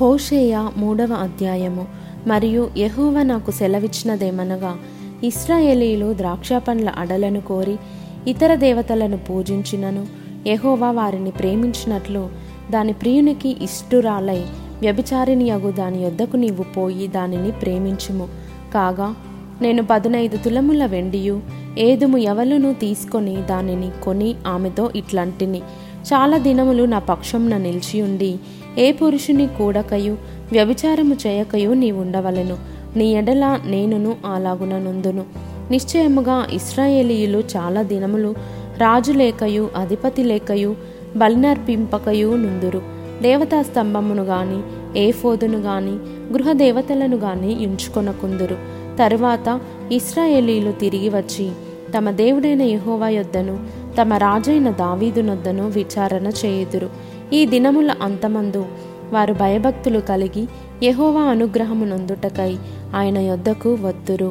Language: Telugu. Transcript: హోషేయ 3వ అధ్యాయము. మరియు యెహోవా నాకు సెలవిచ్చినదేమనగా, ఇశ్రాయేలీయులు ద్రాక్ష పండ్ల అడలను కోరి ఇతర దేవతలను పూజించినను యెహోవా వారిని ప్రేమించినట్లు దాని ప్రియునికి ఇష్టురాలై వ్యభిచారిణి అగు దాని యొద్దకు నీవు పోయి దానిని ప్రేమించుము. కాగా నేను 15 తులముల వెండియు ఏదుము ఎవలును తీసుకొని దానిని కొని ఆమెతో ఇట్లాంటిని, చాలా దినములు నా పక్షంన నిలిచియుండి ఏ పురుషుని కూడకయు వ్యభిచారము చేయకయు నీవుండవలెను, నీ ఎడల నేనును అలాగుననుందును. నిశ్చయముగా ఇశ్రాయేలీయులు చాలా దినములు రాజు లేకయు అధిపతి లేకయు బలినర్పింపకయు నుందురు. దేవతా స్తంభమును గాని ఏఫోదును గాని గృహ దేవతలను గాని ఉంచుకొనకుందురు. తరువాత ఇశ్రాయేలీయులు తిరిగి వచ్చి తమ దేవుడైన యెహోవా యొద్దను తమ రాజైన దావీదునొద్దను విచారణ చేయుదురు. ఈ దినముల అంతమందు వారు భయభక్తులు కలిగి యెహోవా అనుగ్రహమునందుటకై ఆయన యొద్దకు వత్తురు.